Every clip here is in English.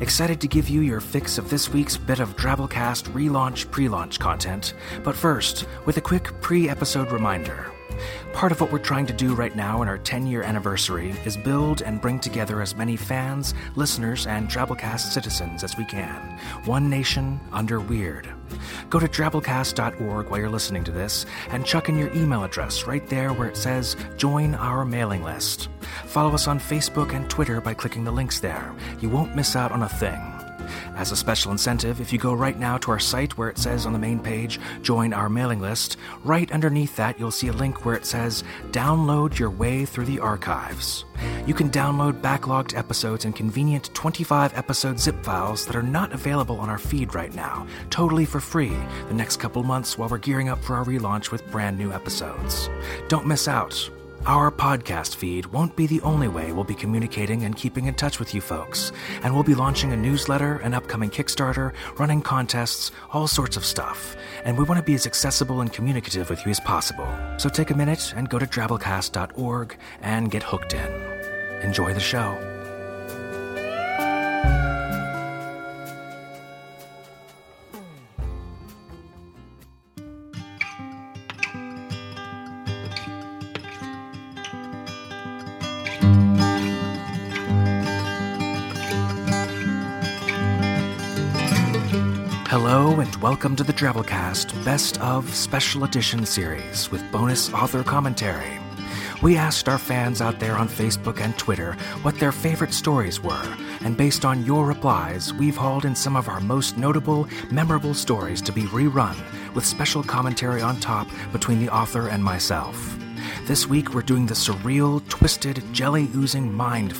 Excited to give you your fix of this week's bit of Drabblecast relaunch pre-launch content, but first, with a quick pre-episode reminder. Part of what we're trying to do right now in our 10-year anniversary is build and bring together as many fans, listeners, and Drabblecast citizens as we can. One nation under weird. Go to Drabblecast.org while you're listening to this, and chuck in your email address right there where it says, Join Our Mailing List. Follow us on Facebook and Twitter by clicking the links there. You won't miss out on a thing. As a special incentive, if you go right now to our site where it says on the main page, Join Our Mailing List, right underneath that you'll see a link where it says, Download Your Way Through the Archives. You can download backlogged episodes and convenient 25-episode zip files that are not available on our feed right now, totally for free, the next couple months while we're gearing up for our relaunch with brand new episodes. Don't miss out. Our podcast feed won't be the only way we'll be communicating and keeping in touch with you folks, and we'll be launching a newsletter, an upcoming Kickstarter, running contests, all sorts of stuff, and we want to be as accessible and communicative with you as possible. So take a minute and go to Drabblecast.org and get hooked in. Enjoy the show. Hello and welcome to the Drabblecast Best of Special Edition series with bonus author commentary. We asked our fans out there on Facebook and Twitter what their favorite stories were, and based on your replies, we've hauled in some of our most notable, memorable stories to be rerun, with special commentary on top between the author and myself. This week we're doing the surreal, twisted, jelly-oozing mind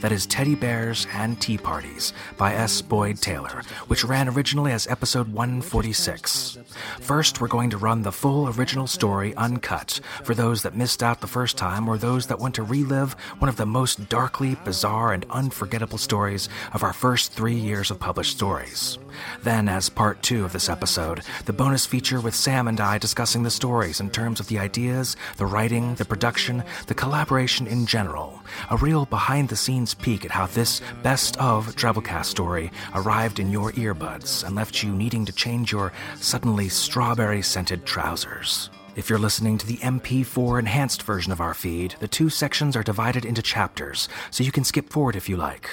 that is Teddy Bears and Tea Parties by S. Boyd Taylor, which ran originally as episode 146. First, we're going to run the full original story uncut for those that missed out the first time or those that want to relive one of the most darkly bizarre and unforgettable stories of our first 3 years of published stories. Then, as part two of this episode, the bonus feature with Sam and I discussing the stories in terms of the ideas, the writing, the production, the collaboration in general, a real behind-the-scenes peek at how this best of Drabblecast story arrived in your earbuds and left you needing to change your suddenly strawberry-scented trousers. If you're listening to the MP4 enhanced version of our feed, the two sections are divided into chapters, so you can skip forward if you like.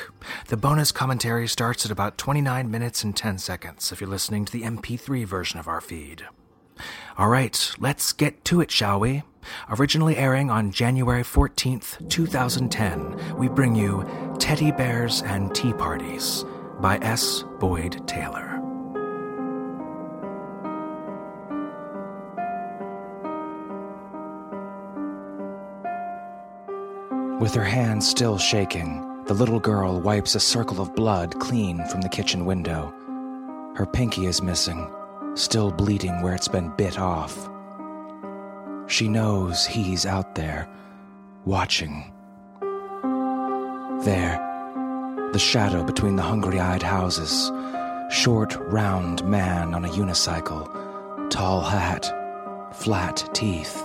The bonus commentary starts at about 29 minutes and 10 seconds if you're listening to the MP3 version of our feed. All right, let's get to it, shall we? Originally airing on January 14th, 2010, we bring you Teddy Bears and Tea Parties by S. Boyd Taylor. With her hand still shaking, the little girl wipes a circle of blood clean from the kitchen window. Her pinky is missing, still bleeding where it's been bit off. She knows he's out there, watching. There, the shadow between the hungry-eyed houses, short, round man on a unicycle, tall hat, flat teeth,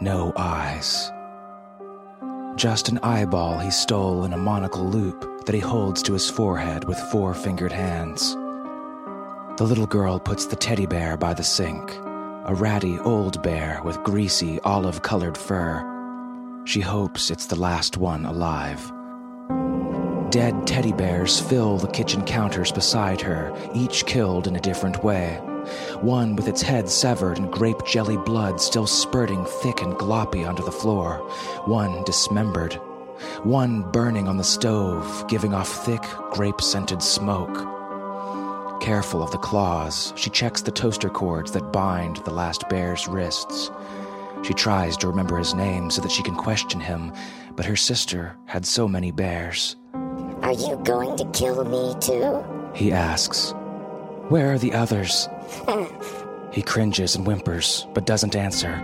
no eyes. Just an eyeball he stole in a monocle loop that he holds to his forehead with four-fingered hands. The little girl puts the teddy bear by the sink. A ratty old bear with greasy, olive-colored fur. She hopes it's the last one alive. Dead teddy bears fill the kitchen counters beside her, each killed in a different way. One with its head severed and grape jelly blood still spurting thick and gloppy onto the floor. One dismembered. One burning on the stove, giving off thick, grape-scented smoke. Careful of the claws, she checks the toaster cords that bind the last bear's wrists. She tries to remember his name so that she can question him, but her sister had so many bears. Are you going to kill me too? He asks, "Where are the others?" He cringes and whimpers, but doesn't answer.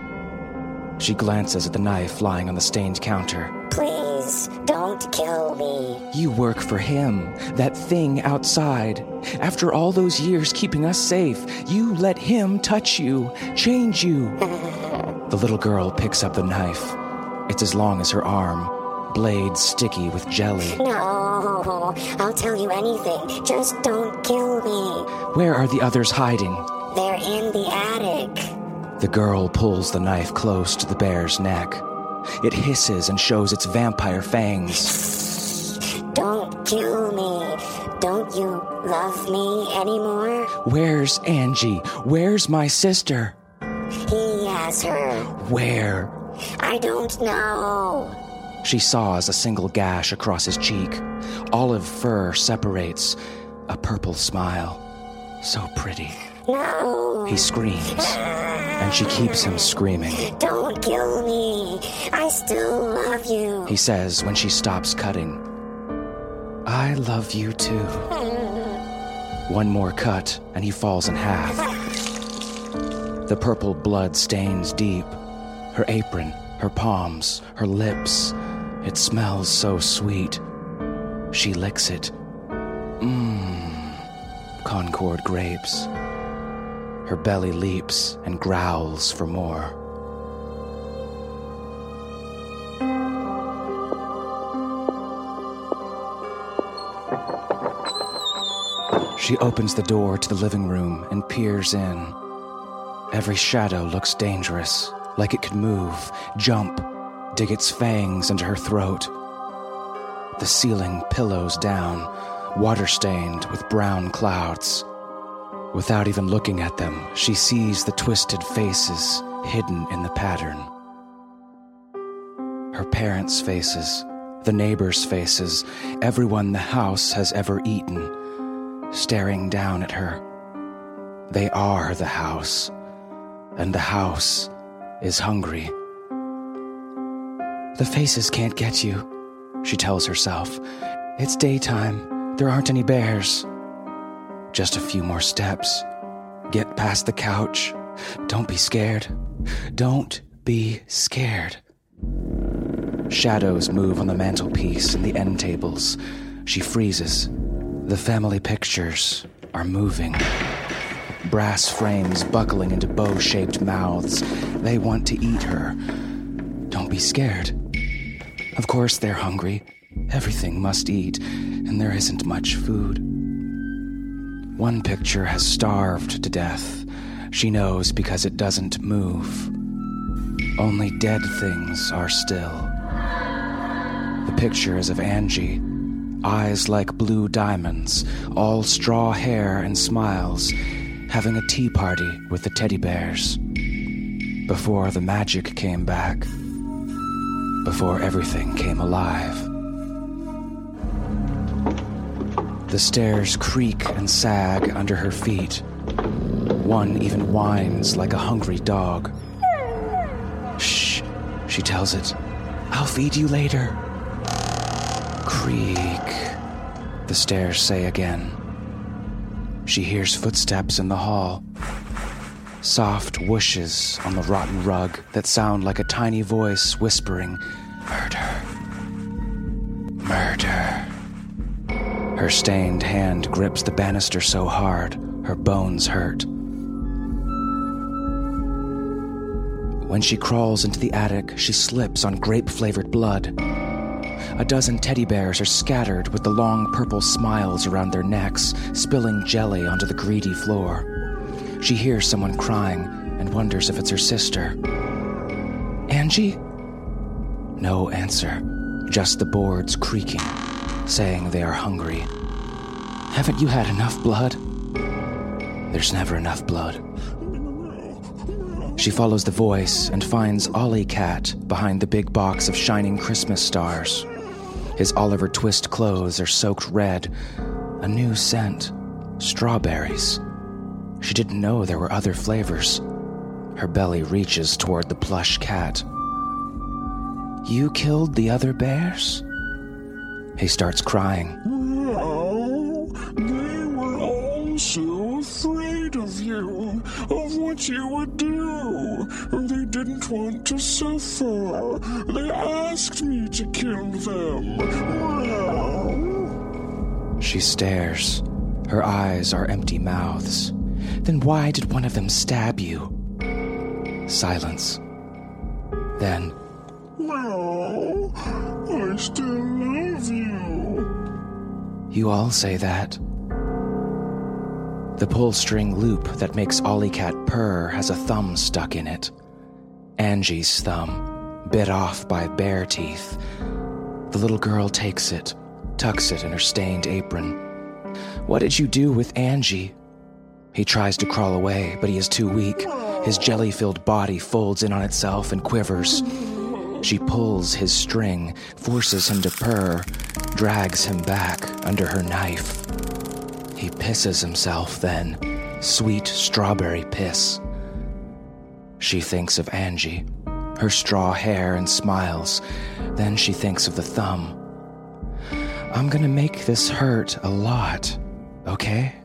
She glances at the knife lying on the stained counter. "Please, don't kill me." "You work for him, that thing outside. After all those years keeping us safe, you let him touch you, change you." The little girl picks up the knife. It's as long as her arm, blade sticky with jelly. "No, I'll tell you anything. Just don't kill me." "Where are the others hiding?" "They're in the attic." The girl pulls the knife close to the bear's neck. It hisses and shows its vampire fangs. "Don't kill me. Don't you love me anymore?" "Where's Angie? Where's my sister?" "He has her." "Where?" "I don't know." She saws a single gash across his cheek. Olive fur separates. A purple smile. So pretty. "No." He screams, and she keeps him screaming. "Don't kill me. I still love you," he says when she stops cutting. "I love you too." One more cut, and he falls in half. The purple blood stains deep. Her apron, her palms, her lips. It smells so sweet. She licks it. Concord grapes. Her belly leaps and growls for more. She opens the door to the living room and peers in. Every shadow looks dangerous, like it could move, jump, dig its fangs into her throat. The ceiling pillows down, water-stained with brown clouds. Without even looking at them, she sees the twisted faces hidden in the pattern. Her parents' faces, the neighbors' faces, everyone the house has ever eaten, staring down at her. They are the house, and the house is hungry. "The faces can't get you," she tells herself. "It's daytime. There aren't any bears." Just a few more steps. Get past the couch. Don't be scared. Don't be scared. Shadows move on the mantelpiece and the end tables. She freezes. The family pictures are moving. Brass frames buckling into bow-shaped mouths. They want to eat her. Don't be scared. Of course they're hungry. Everything must eat, and there isn't much food. One picture has starved to death. She knows because it doesn't move. Only dead things are still. The picture is of Angie. Eyes like blue diamonds, all straw hair and smiles, having a tea party with the teddy bears. Before the magic came back. Before everything came alive. The stairs creak and sag under her feet. One even whines like a hungry dog. "Shh," she tells it. "I'll feed you later." Creak, the stairs say again. She hears footsteps in the hall. Soft whooshes on the rotten rug that sound like a tiny voice whispering, "Murder. Murder." Her stained hand grips the banister so hard, her bones hurt. When she crawls into the attic, she slips on grape-flavored blood. A dozen teddy bears are scattered with the long purple smiles around their necks, spilling jelly onto the greedy floor. She hears someone crying and wonders if it's her sister. "Angie?" No answer, just the boards creaking, saying they are hungry. "Haven't you had enough blood?" There's never enough blood. She follows the voice and finds Ollie Cat behind the big box of shining Christmas stars. His Oliver Twist clothes are soaked red. A new scent. Strawberries. She didn't know there were other flavors. Her belly reaches toward the plush cat. "You killed the other bears?" He starts crying. "No, they were what you would do. They didn't want to suffer. They asked me to kill them. Well. She stares. Her eyes are empty mouths. Then why did one of them stab you? Silence. Then... Well, I still love you. You all say that. The pull string loop that makes Ollie Cat purr has a thumb stuck in it. Angie's thumb, bit off by bear teeth. The little girl takes it, tucks it in her stained apron. What did you do with Angie? He tries to crawl away, but he is too weak. His jelly-filled body folds in on itself and quivers. She pulls his string, forces him to purr, drags him back under her knife. He pisses himself then, sweet strawberry piss. She thinks of Angie, her straw hair, and smiles. Then she thinks of the thumb. I'm gonna make this hurt a lot, okay? Okay.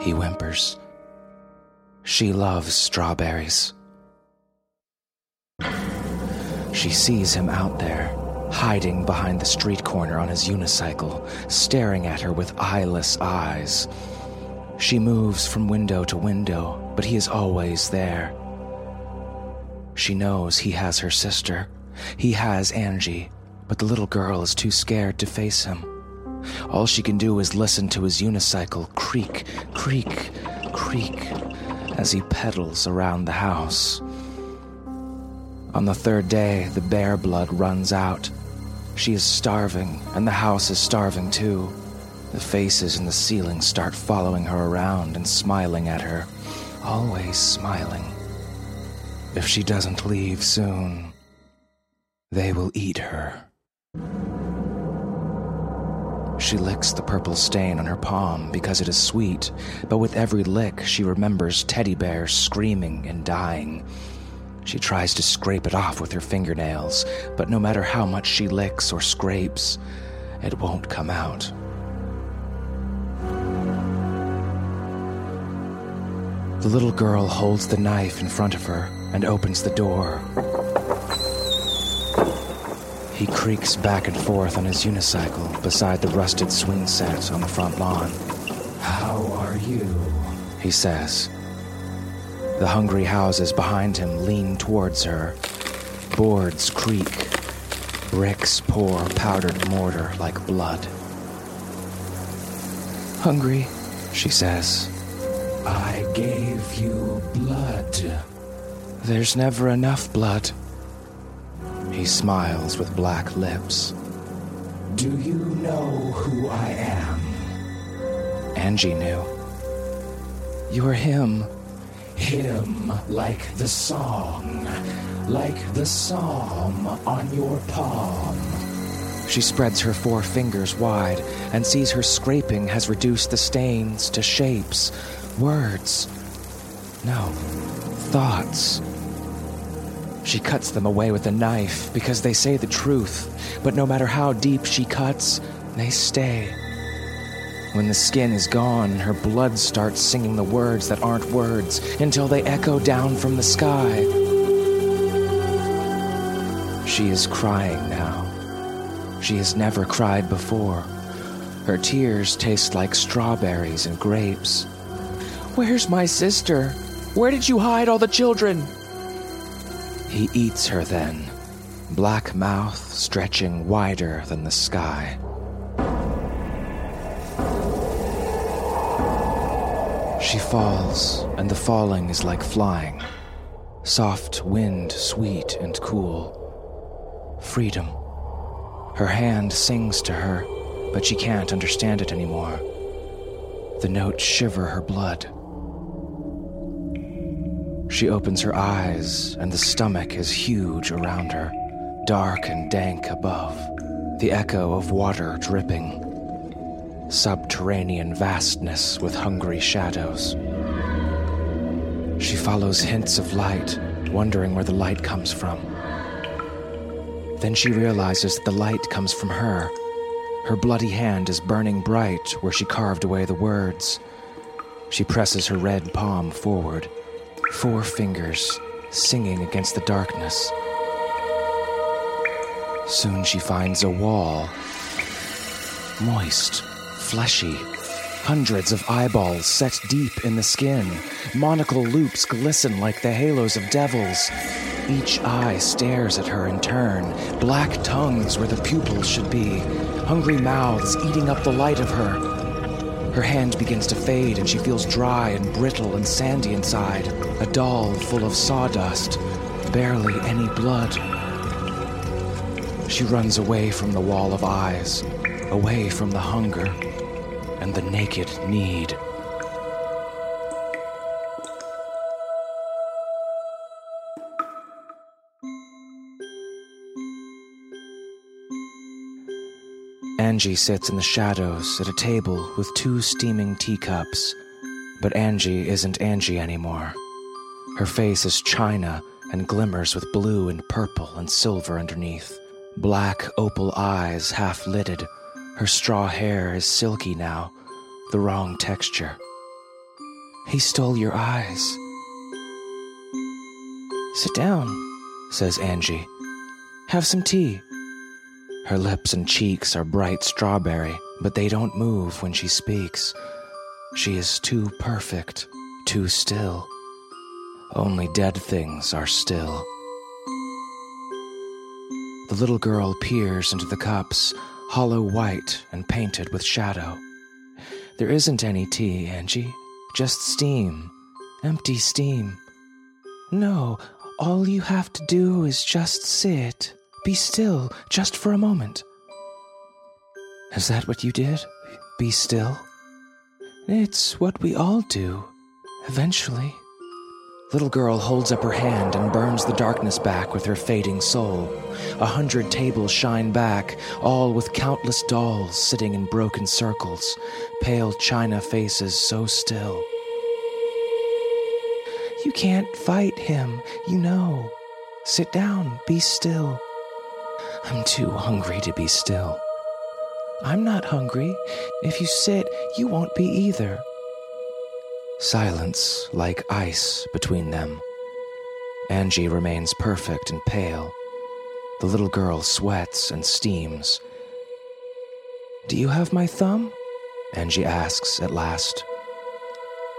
He whimpers. She loves strawberries. She sees him out there, hiding behind the street corner on his unicycle, staring at her with eyeless eyes. She moves from window to window, but he is always there. She knows he has her sister. He has Angie, but the little girl is too scared to face him. All she can do is listen to his unicycle creak, creak, creak as he pedals around the house. On the third day, the bear blood runs out. She is starving, and the house is starving too. The faces in the ceiling start following her around and smiling at her, always smiling. If she doesn't leave soon, they will eat her. She licks the purple stain on her palm because it is sweet, but with every lick she remembers teddy bears screaming and dying. She tries to scrape it off with her fingernails, but no matter how much she licks or scrapes, it won't come out. The little girl holds the knife in front of her and opens the door. He creaks back and forth on his unicycle beside the rusted swing set on the front lawn. How are you? He says. The hungry houses behind him lean towards her. Boards creak. Bricks pour powdered mortar like blood. Hungry, she says. I gave you blood. There's never enough blood. He smiles with black lips. Do you know who I am? Angie knew. You're him. Him like the psalm on your palm. She spreads her four fingers wide and sees her scraping has reduced the stains to shapes, words. No, thoughts. She cuts them away with a knife because they say the truth, but no matter how deep she cuts, they stay. When the skin is gone, her blood starts singing the words that aren't words until they echo down from the sky. She is crying now. She has never cried before. Her tears taste like strawberries and grapes. Where's my sister? Where did you hide all the children? He eats her then, black mouth stretching wider than the sky. She falls, and the falling is like flying. Soft wind, sweet and cool. Freedom. Her hand sings to her, but she can't understand it anymore. The notes shiver her blood. She opens her eyes, and the stomach is huge around her, dark and dank above, the echo of water dripping. Subterranean vastness with hungry shadows. She follows hints of light, wondering where the light comes from. Then she realizes that the light comes from her. Her bloody hand is burning bright where she carved away the words. She presses her red palm forward, four fingers singing against the darkness. Soon she finds a wall, moist, fleshy, hundreds of eyeballs set deep in the skin. Monocle loops glisten like the halos of devils. Each eye stares at her in turn, black tongues where the pupils should be, hungry mouths eating up the light of her. Her hand begins to fade and she feels dry and brittle and sandy inside, a doll full of sawdust, barely any blood. She runs away from the wall of eyes, away from the hunger and the naked need. Angie sits in the shadows at a table with two steaming teacups, but Angie isn't Angie anymore. Her face is china and glimmers with blue and purple and silver underneath. Black opal eyes half-lidded. Her straw hair is silky now, the wrong texture. He stole your eyes. Sit down, says Angie. Have some tea. Her lips and cheeks are bright strawberry, but they don't move when she speaks. She is too perfect, too still. Only dead things are still. The little girl peers into the cups, hollow white and painted with shadow. There isn't any tea, Angie. Just steam. Empty steam. No, all you have to do is just sit. Be still, just for a moment. Is that what you did? Be still? It's what we all do, eventually. Little girl holds up her hand and burns the darkness back with her fading soul. 100 tables shine back, all with countless dolls sitting in broken circles, pale china faces so still. You can't fight him, you know. Sit down, be still. I'm too hungry to be still. I'm not hungry. If you sit, you won't be either. Silence like ice between them. Angie remains perfect and pale. The little girl sweats and steams. Do you have my thumb? Angie asks at last.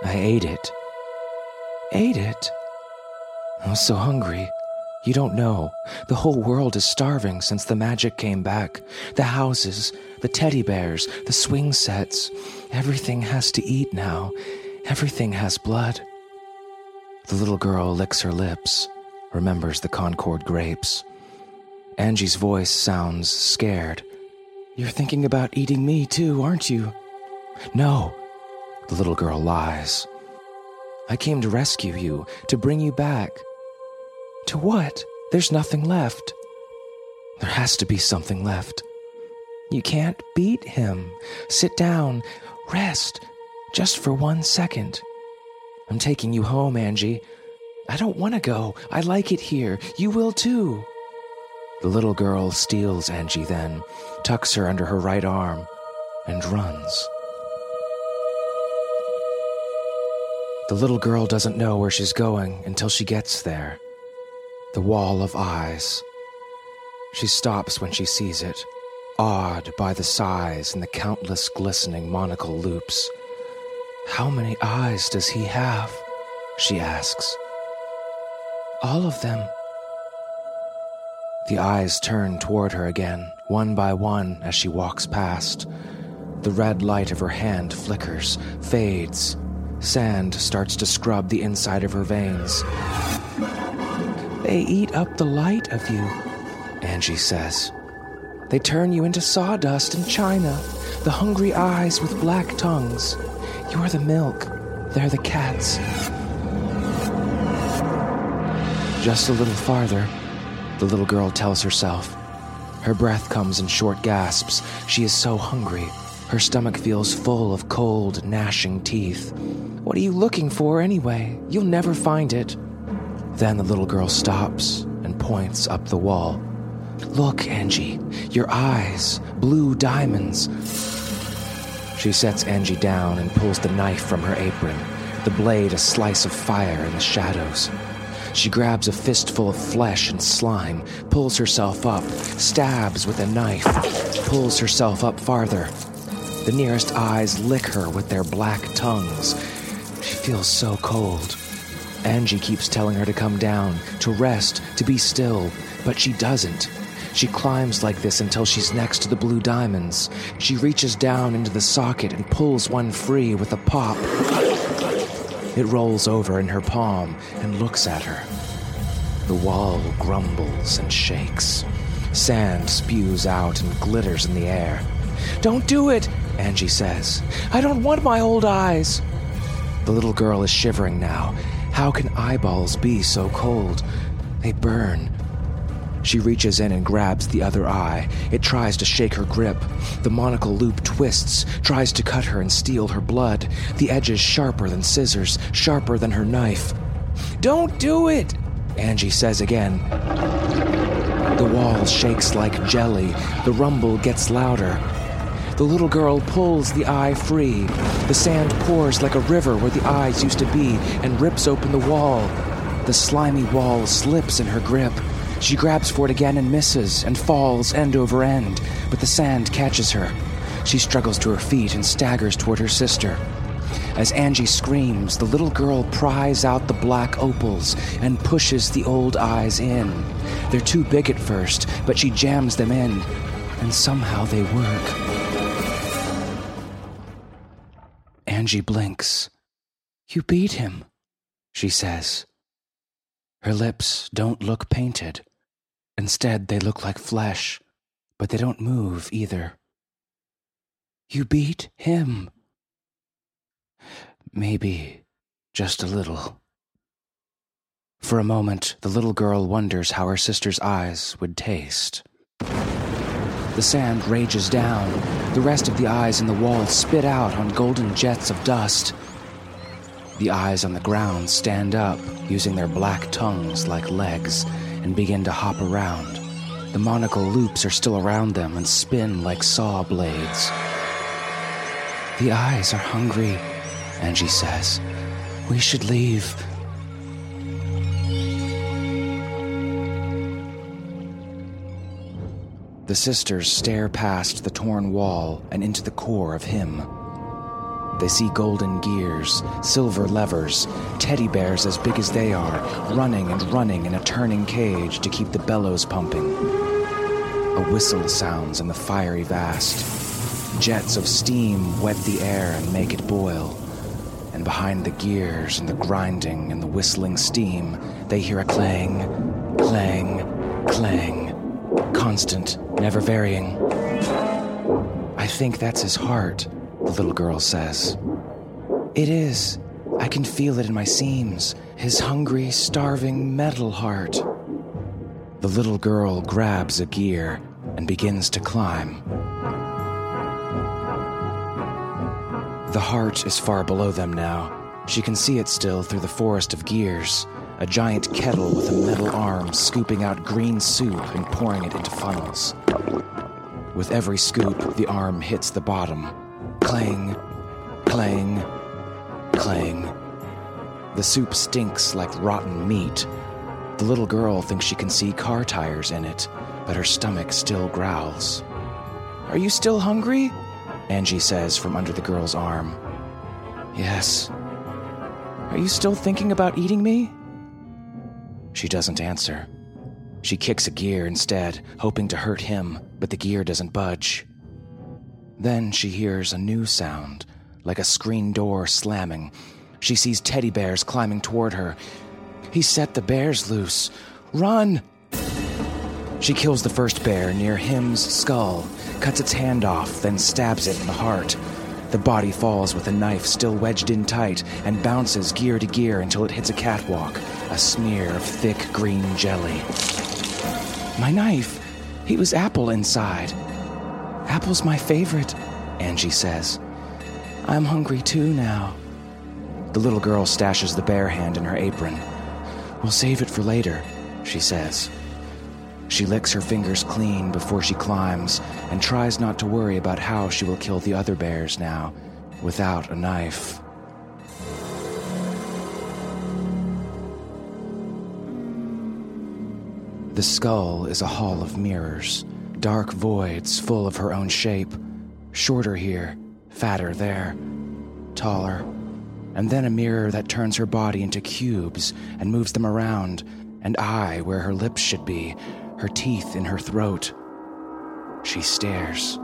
I ate it. Ate it? I was so hungry. You don't know. The whole world is starving since the magic came back. The houses, the teddy bears, the swing sets. Everything has to eat now. Everything has blood. The little girl licks her lips, remembers the Concord grapes. Angie's voice sounds scared. You're thinking about eating me too, aren't you? No. The little girl lies. I came to rescue you, to bring you back. To what? There's nothing left. There has to be something left. You can't beat him. Sit down. Rest. Just for 1 second. I'm taking you home, Angie. I don't want to go. I like it here. You will too. The little girl steals Angie then, tucks her under her right arm, and runs. The little girl doesn't know where she's going until she gets there. The wall of eyes. She stops when she sees it, awed by the size and the countless glistening monocle loops. How many eyes does he have? She asks. All of them. The eyes turn toward her again, one by one as she walks past. The red light of her hand flickers, fades. Sand starts to scrub the inside of her veins. They eat up the light of you, Angie says. They turn you into sawdust and china, the hungry eyes with black tongues. You're the milk, they're the cats. Just a little farther, the little girl tells herself. Her breath comes in short gasps. She is so hungry. Her stomach feels full of cold, gnashing teeth. What are you looking for anyway? You'll never find it. Then the little girl stops and points up the wall. Look, Angie, your eyes, blue diamonds. She sets Angie down and pulls the knife from her apron, the blade a slice of fire in the shadows. She grabs a fistful of flesh and slime, pulls herself up, stabs with a knife, pulls herself up farther. The nearest eyes lick her with their black tongues. She feels so cold. Angie keeps telling her to come down, to rest, to be still, but she doesn't. She climbs like this until she's next to the blue diamonds. She reaches down into the socket and pulls one free with a pop. It rolls over in her palm and looks at her. The wall grumbles and shakes. Sand spews out and glitters in the air. "Don't do it," Angie says. "I don't want my old eyes." The little girl is shivering now. How can eyeballs be so cold? They burn. She reaches in and grabs the other eye. It tries to shake her grip. The monocle loop twists, tries to cut her and steal her blood. The edges sharper than scissors, sharper than her knife. "Don't do it," Angie says again. The wall shakes like jelly. The rumble gets louder. The little girl pulls the eye free. The sand pours like a river where the eyes used to be and rips open the wall. The slimy wall slips in her grip. She grabs for it again and misses and falls end over end, but the sand catches her. She struggles to her feet and staggers toward her sister. As Angie screams, the little girl pries out the black opals and pushes the old eyes in. They're too big at first, but she jams them in, and somehow they work. Angie blinks. "You beat him," she says. Her lips don't look painted. Instead, they look like flesh, but they don't move either. "You beat him." Maybe just a little. For a moment, the little girl wonders how her sister's eyes would taste. The sand rages down. The rest of the eyes in the wall spit out on golden jets of dust. The eyes on the ground stand up, using their black tongues like legs, and begin to hop around. The monocle loops are still around them and spin like saw blades. "The eyes are hungry," Angie says. "We should leave." The sisters stare past the torn wall and into the core of him. They see golden gears, silver levers, teddy bears as big as they are, running and running in a turning cage to keep the bellows pumping. A whistle sounds in the fiery vast. Jets of steam wet the air and make it boil. And behind the gears and the grinding and the whistling steam, they hear a clang, clang, clang. Constant, never varying. "I think that's his heart," the little girl says. "It is. I can feel it in my seams. His hungry, starving metal heart." The little girl grabs a gear and begins to climb. The heart is far below them now. She can see it still through the forest of gears, a giant kettle with a metal arm scooping out green soup and pouring it into funnels. With every scoop, the arm hits the bottom. Clang, clang, clang. The soup stinks like rotten meat. The little girl thinks she can see car tires in it, but her stomach still growls. "Are you still hungry?" Angie says from under the girl's arm. "Yes." "Are you still thinking about eating me?" She doesn't answer. She kicks a gear instead, hoping to hurt him, but the gear doesn't budge. Then she hears a new sound, like a screen door slamming. She sees teddy bears climbing toward her. "He set the bears loose. Run!" She kills the first bear near him's skull, cuts its hand off, then stabs it in the heart. The body falls with a knife still wedged in tight and bounces gear to gear until it hits a catwalk, a smear of thick green jelly. "My knife! He was apple inside." "Apple's my favorite," Angie says. "I'm hungry too now." The little girl stashes the bear hand in her apron. "We'll save it for later," she says. She licks her fingers clean before she climbs and tries not to worry about how she will kill the other bears now, without a knife. The skull is a hall of mirrors, dark voids full of her own shape, shorter here, fatter there, taller, and then a mirror that turns her body into cubes and moves them around, an eye where her lips should be, her teeth in her throat. She stares.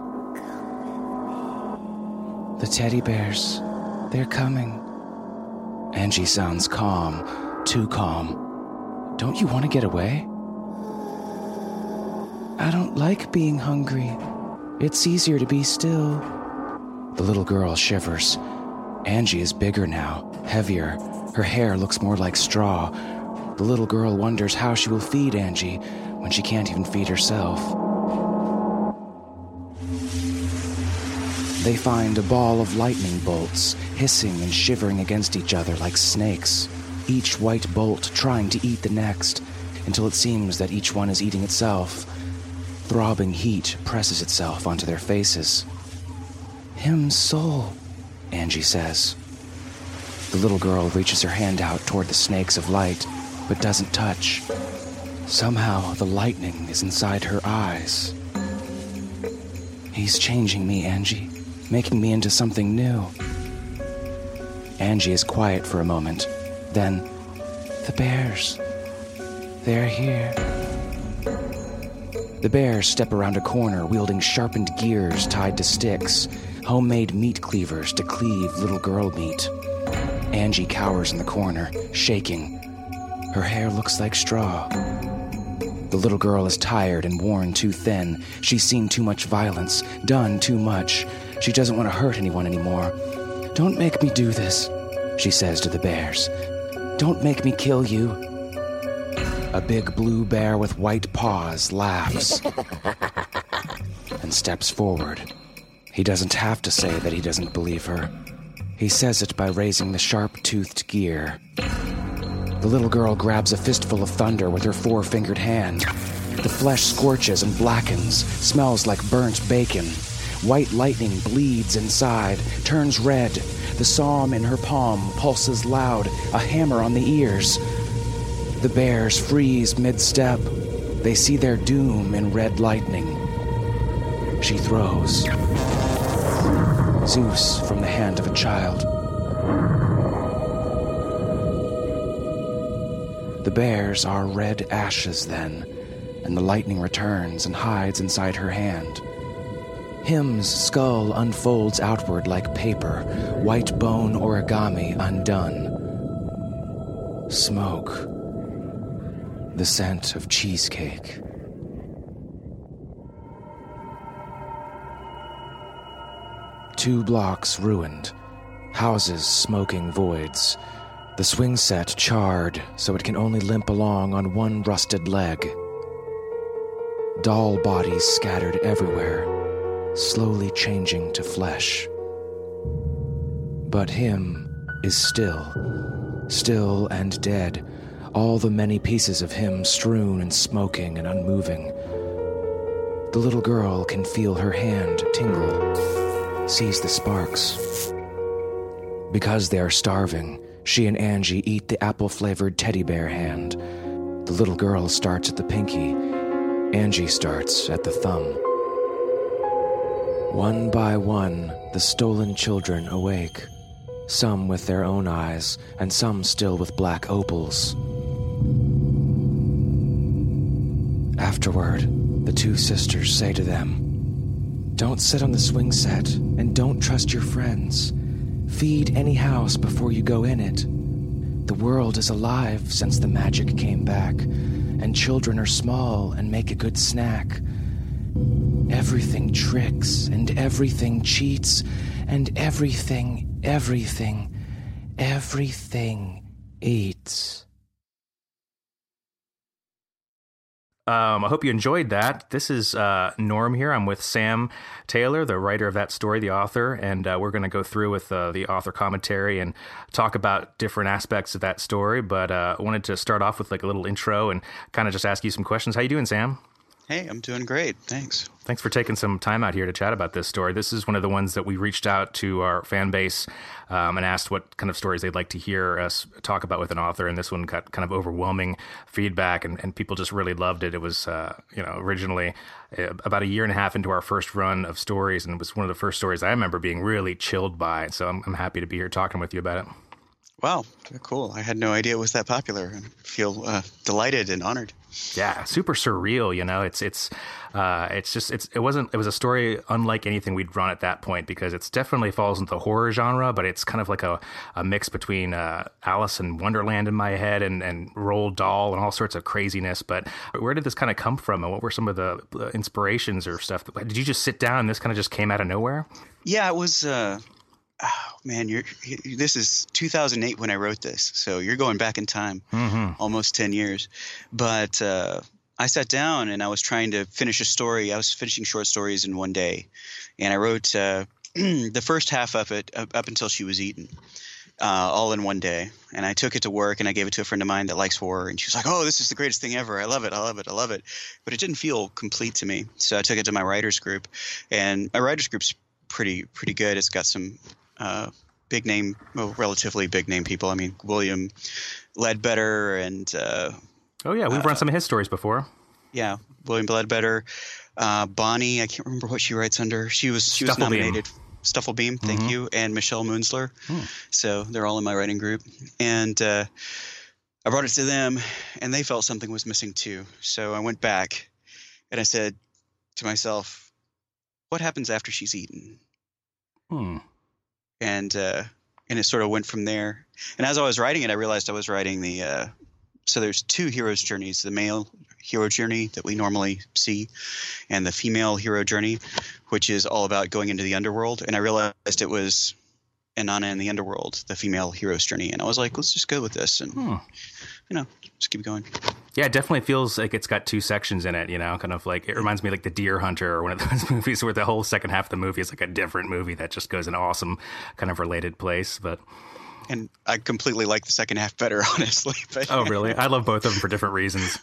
The teddy bears, they're coming. Angie sounds calm, too calm. Don't you want to get away? I don't like being hungry. It's easier to be still. The little girl shivers. Angie is bigger now, heavier. Her hair looks more like straw. The little girl wonders how she will feed Angie when she can't even feed herself. They find a ball of lightning bolts, hissing and shivering against each other like snakes, each white bolt trying to eat the next, until it seems that each one is eating itself. Throbbing heat presses itself onto their faces. Him soul, Angie says. The little girl reaches her hand out toward the snakes of light, but doesn't touch. Somehow the lightning is inside her eyes. He's changing me, Angie, making me into something new. Angie is quiet for a moment. Then, the bears, they're here. The bears step around a corner, wielding sharpened gears tied to sticks, homemade meat cleavers to cleave little girl meat. Angie cowers in the corner, shaking. Her hair looks like straw. The little girl is tired and worn too thin. She's seen too much violence, done too much. She doesn't want to hurt anyone anymore. Don't make me do this, she says to the bears. Don't make me kill you. A big blue bear with white paws laughs and steps forward. He doesn't have to say that he doesn't believe her. He says it by raising the sharp-toothed gear. The little girl grabs a fistful of thunder with her four-fingered hand. The flesh scorches and blackens, smells like burnt bacon. White lightning bleeds inside, turns red. The psalm in her palm pulses loud, a hammer on the ears. The bears freeze mid-step. They see their doom in red lightning. She throws. Zeus from the hand of a child. The bears are red ashes then, and the lightning returns and hides inside her hand. Him's skull unfolds outward like paper, white bone origami undone. Smoke. The scent of cheesecake. Two blocks ruined, houses smoking voids. The swing set charred, so it can only limp along on one rusted leg. Doll bodies scattered everywhere, slowly changing to flesh. But him is still and dead, all the many pieces of him strewn and smoking and unmoving. The little girl can feel her hand tingle, sees the sparks. Because they are starving, she and Angie eat the apple-flavored teddy bear hand. The little girl starts at the pinky. Angie starts at the thumb. One by one, the stolen children awake, some with their own eyes, and some still with black opals. Afterward, the two sisters say to them, "Don't sit on the swing set, and don't trust your friends. Feed any house before you go in it. The world is alive since the magic came back, and children are small and make a good snack. Everything tricks, and everything cheats, and everything eats." I hope you enjoyed that. This is Norm here. I'm with Sam Taylor, the writer of that story, the author, and we're going to go through with the author commentary and talk about different aspects of that story. But I wanted to start off with like a little intro and kind of just ask you some questions. How you doing, Sam? Hey, I'm doing great. Thanks. Thanks for taking some time out here to chat about this story. This is one of the ones that we reached out to our fan base and asked what kind of stories they'd like to hear us talk about with an author. And this one got kind of overwhelming feedback, and people just really loved it. It was, originally about a year and a half into our first run of stories, and it was one of the first stories I remember being really chilled by. So I'm happy to be here talking with you about it. Wow, cool. I had no idea it was that popular, and feel delighted and honored. Yeah, super surreal, it was a story unlike anything we'd run at that point, because it's definitely falls into the horror genre, but it's kind of like a mix between Alice in Wonderland in my head and Roald Dahl and all sorts of craziness. But where did this kind of come from, and what were some of the inspirations or stuff? Did you just sit down and this kind of just came out of nowhere? Yeah, it was... this is 2008 when I wrote this, so you're going back in time, almost 10 years. But I sat down and I was trying to finish a story. I was finishing short stories in one day, and I wrote the first half of it up until she was eaten, all in one day. And I took it to work and I gave it to a friend of mine that likes horror, and she was like, "Oh, this is the greatest thing ever. I love it. I love it. I love it." But it didn't feel complete to me, so I took it to my writers group, and my writers group's pretty good. It's got some big name, relatively big name people. I mean, William Ledbetter and we've run some of his stories before. Yeah, William Ledbetter, Bonnie. I can't remember what she writes under. She was nominated. Stufflebeam, thank you, and Michelle Moonsler. So they're all in my writing group, and I brought it to them, and they felt something was missing too. So I went back, and I said to myself, "What happens after she's eaten?" And it sort of went from there. And as I was writing it, I realized I was writing the so there's two hero's journeys: the male hero journey that we normally see, and the female hero journey, which is all about going into the underworld. And I realized it was Inanna in the underworld, the female hero's journey. And I was like, let's just go with this, and just keep going. Yeah, it definitely feels like it's got two sections in it, kind of like it reminds me like The Deer Hunter or one of those movies where the whole second half of the movie is like a different movie that just goes in an awesome kind of related place. But and I completely like the second half better, honestly. But, oh, really? I love both of them for different reasons.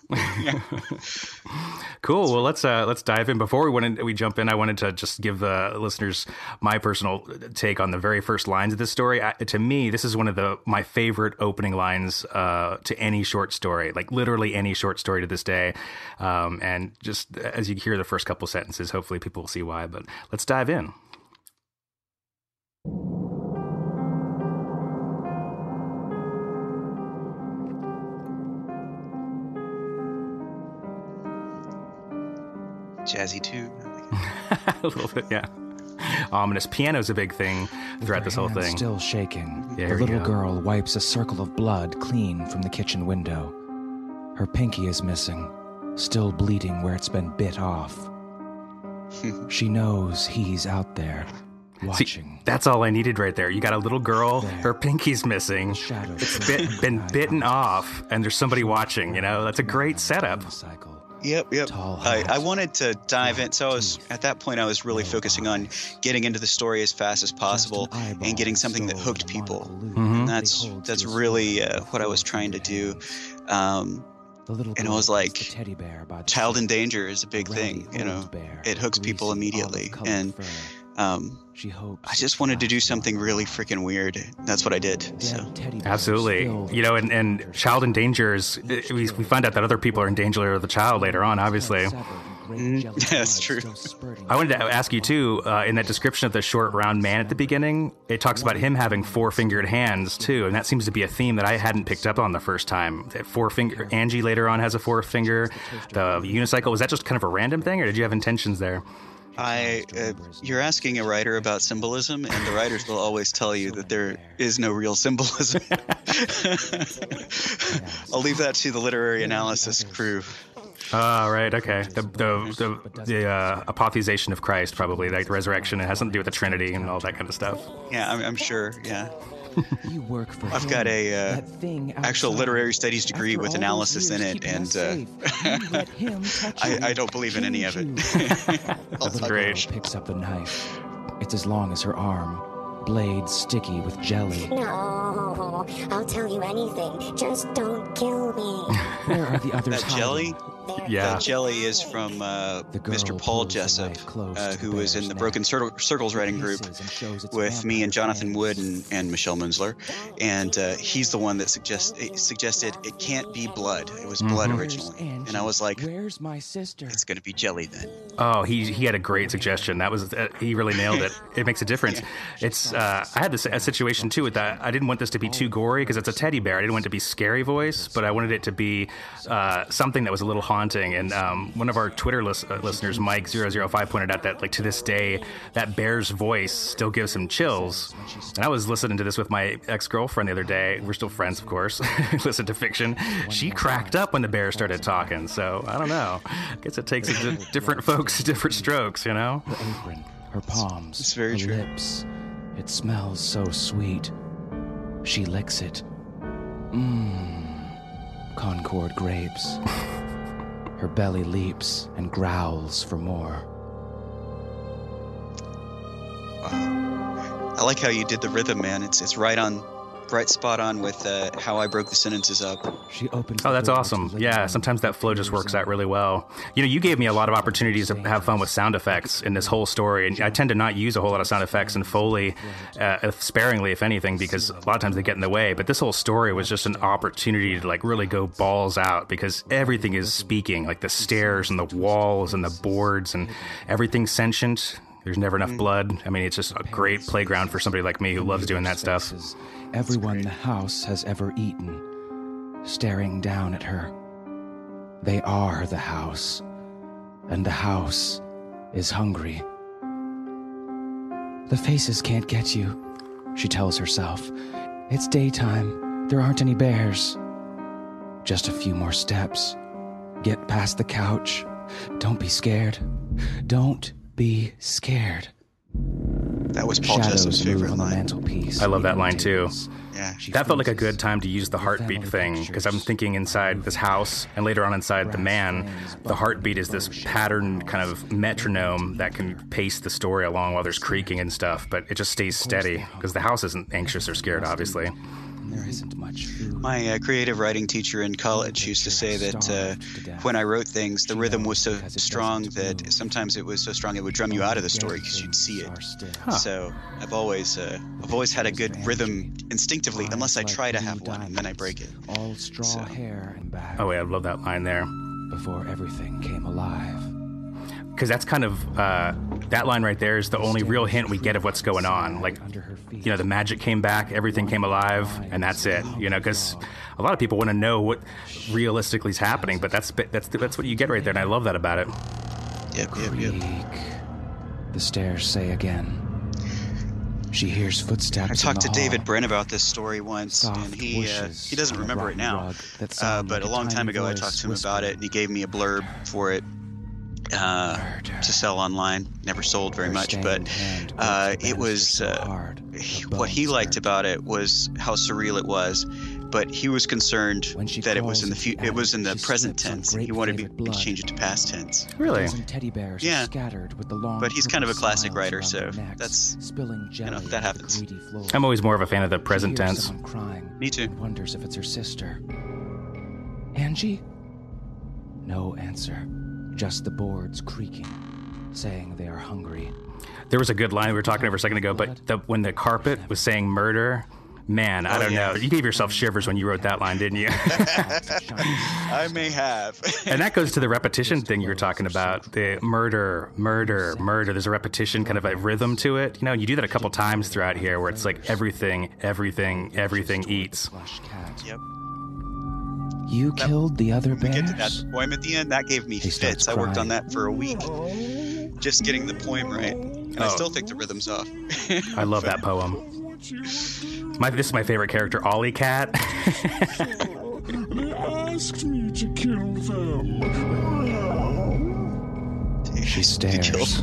Cool. Well, let's dive in. Before we jump in, I wanted to just give the listeners my personal take on the very first lines of this story. To me, this is one of my favorite opening lines to any short story, like literally any short story to this day. And just as you hear the first couple sentences, hopefully people will see why. But let's dive in. Jazzy tune. A little bit, yeah. Ominous. Piano's a big thing throughout this whole thing. Still shaking, the little girl wipes a circle of blood clean from the kitchen window. Her pinky is missing, still bleeding where it's been bit off. She knows he's out there, watching. See, that's all I needed right there. You got a little girl, her pinky's missing, it's been bitten off, and there's somebody watching, That's a great setup. Yep. I wanted to dive in. So at that point, I was really focusing on getting into the story as fast as possible and getting something that hooked people. And that's really what I was trying to do. And I was like, child in danger is a big thing. It hooks people immediately. And I just wanted to do something really freaking weird. That's what I did. So. Absolutely. And child in danger is, we find out that other people are in danger of the child later on, obviously. That's true. I wanted to ask you, too, in that description of the short, round man at the beginning, it talks about him having four-fingered hands, too, and that seems to be a theme that I hadn't picked up on the first time. Angie later on has a four-finger. The unicycle, was that just kind of a random thing, or did you have intentions there? You're asking a writer about symbolism, and the writers will always tell you that there is no real symbolism. I'll leave that to the literary analysis crew. Right. Okay. The apotheosization of Christ, probably like the resurrection. It has something to do with the Trinity and all that kind of stuff. Yeah, I'm sure. Yeah. I've got a actual literary studies degree with analysis in it, and I don't believe in any of it. That's great. Picks up the knife. It's as long as her arm. blade sticky with jelly. No, I'll tell you anything. Just don't kill me. Where are the others? That jelly? Yeah. That jelly is from Mr. Paul Jessup, who was in the Broken Circles writing group with me and Jonathan Wood and Michelle Moonsler. And he's the one that suggested it can't be blood. It was blood originally. And I was like, where's my sister? It's going to be jelly then. Oh, he had a great suggestion. That was he really nailed it. It makes a difference. Yeah. It's I had this situation, too, with that. I didn't want this to be too gory because it's a teddy bear. I didn't want it to be scary voice, but I wanted it to be something that was a little haunting, and one of our Twitter listeners, Mike005, pointed out that, like, to this day, that bear's voice still gives him chills. And I was listening to this with my ex-girlfriend the other day. We're still friends, of course. Listen to fiction. She cracked up when the bear started talking, so I don't know. I guess it takes different folks different strokes, you know? Her apron, her palms, it's very her true. Lips. It smells so sweet. She licks it. Concord grapes. Her belly leaps and growls for more. Wow. I like how you did the rhythm, man. It's right spot on with how I broke the sentences up. She opens. Oh, that's awesome. Yeah, sometimes that flow just works out really well. You know, you gave me a lot of opportunities to have fun with sound effects in this whole story, and I tend to not use a whole lot of sound effects and Foley sparingly, if anything, because a lot of times they get in the way. But this whole story was just an opportunity to, like, really go balls out, because everything is speaking, like the stairs and the walls and the boards and everything sentient. There's never enough blood. I mean, it's just a great playground for somebody like me who loves doing that stuff. Everyone the house has ever eaten, staring down at her. They are the house, and the house is hungry. The faces can't get you, she tells herself. It's daytime. There aren't any bears. Just a few more steps. Get past the couch. Don't be scared. Don't be scared. That was Paul Jessup's favorite line. I love that line too. Yeah. That felt like a good time to use the heartbeat thing, because I'm thinking inside this house and later on inside the man, the heartbeat is this pattern kind of metronome that can pace the story along while there's creaking and stuff, but it just stays steady because the house isn't anxious or scared, obviously. There isn't much. My creative writing teacher in college used to say that when I wrote things, the rhythm was so strong that sometimes it was so strong it would drum you out of the story because you'd see it. Huh. So I've always had a good rhythm instinctively, unless I try to have one and then I break it. So. Oh, yeah, I love that line there. Before everything came alive. Because that's kind of, that line right there is the only real hint we get of what's going on. Like, you know, the magic came back, everything came alive, and that's it. You know, because a lot of people want to know what realistically is happening, but that's what you get right there, and I love that about it. Yep. The stairs say again. She hears footsteps. I talked to David Brin about this story once, and he doesn't remember it now. But a long time ago, I talked to him about it, and he gave me a blurb for it. To sell online. Never sold very much, but it was what he liked about it was how surreal it was, but he was concerned that it was in the it was in the present tense. He wanted to change it to past tense. Really? Yeah. But he's kind of a classic writer, so that's, you know, that happens. I'm always more of a fan of the present tense. Me too. Wonders if it's her sister. Angie? No answer. Just the boards creaking, saying they are hungry. There was a good line we were talking over a second ago, but when the carpet was saying murder, man, I don't know. You gave yourself shivers when you wrote that line, didn't you? I may have. And that goes to the repetition thing you were talking about, the murder, murder, murder. There's a repetition, kind of a rhythm to it. You know, you do that a couple times throughout here where it's like everything, everything, everything eats. Yep. You killed the other bears? When we get to that poem at the end, that gave me fits. I worked on that for a week, just getting the poem right. And I still think the rhythm's off. I love that poem. This is my favorite character, Ollie Cat. They asked me to kill them. She stares.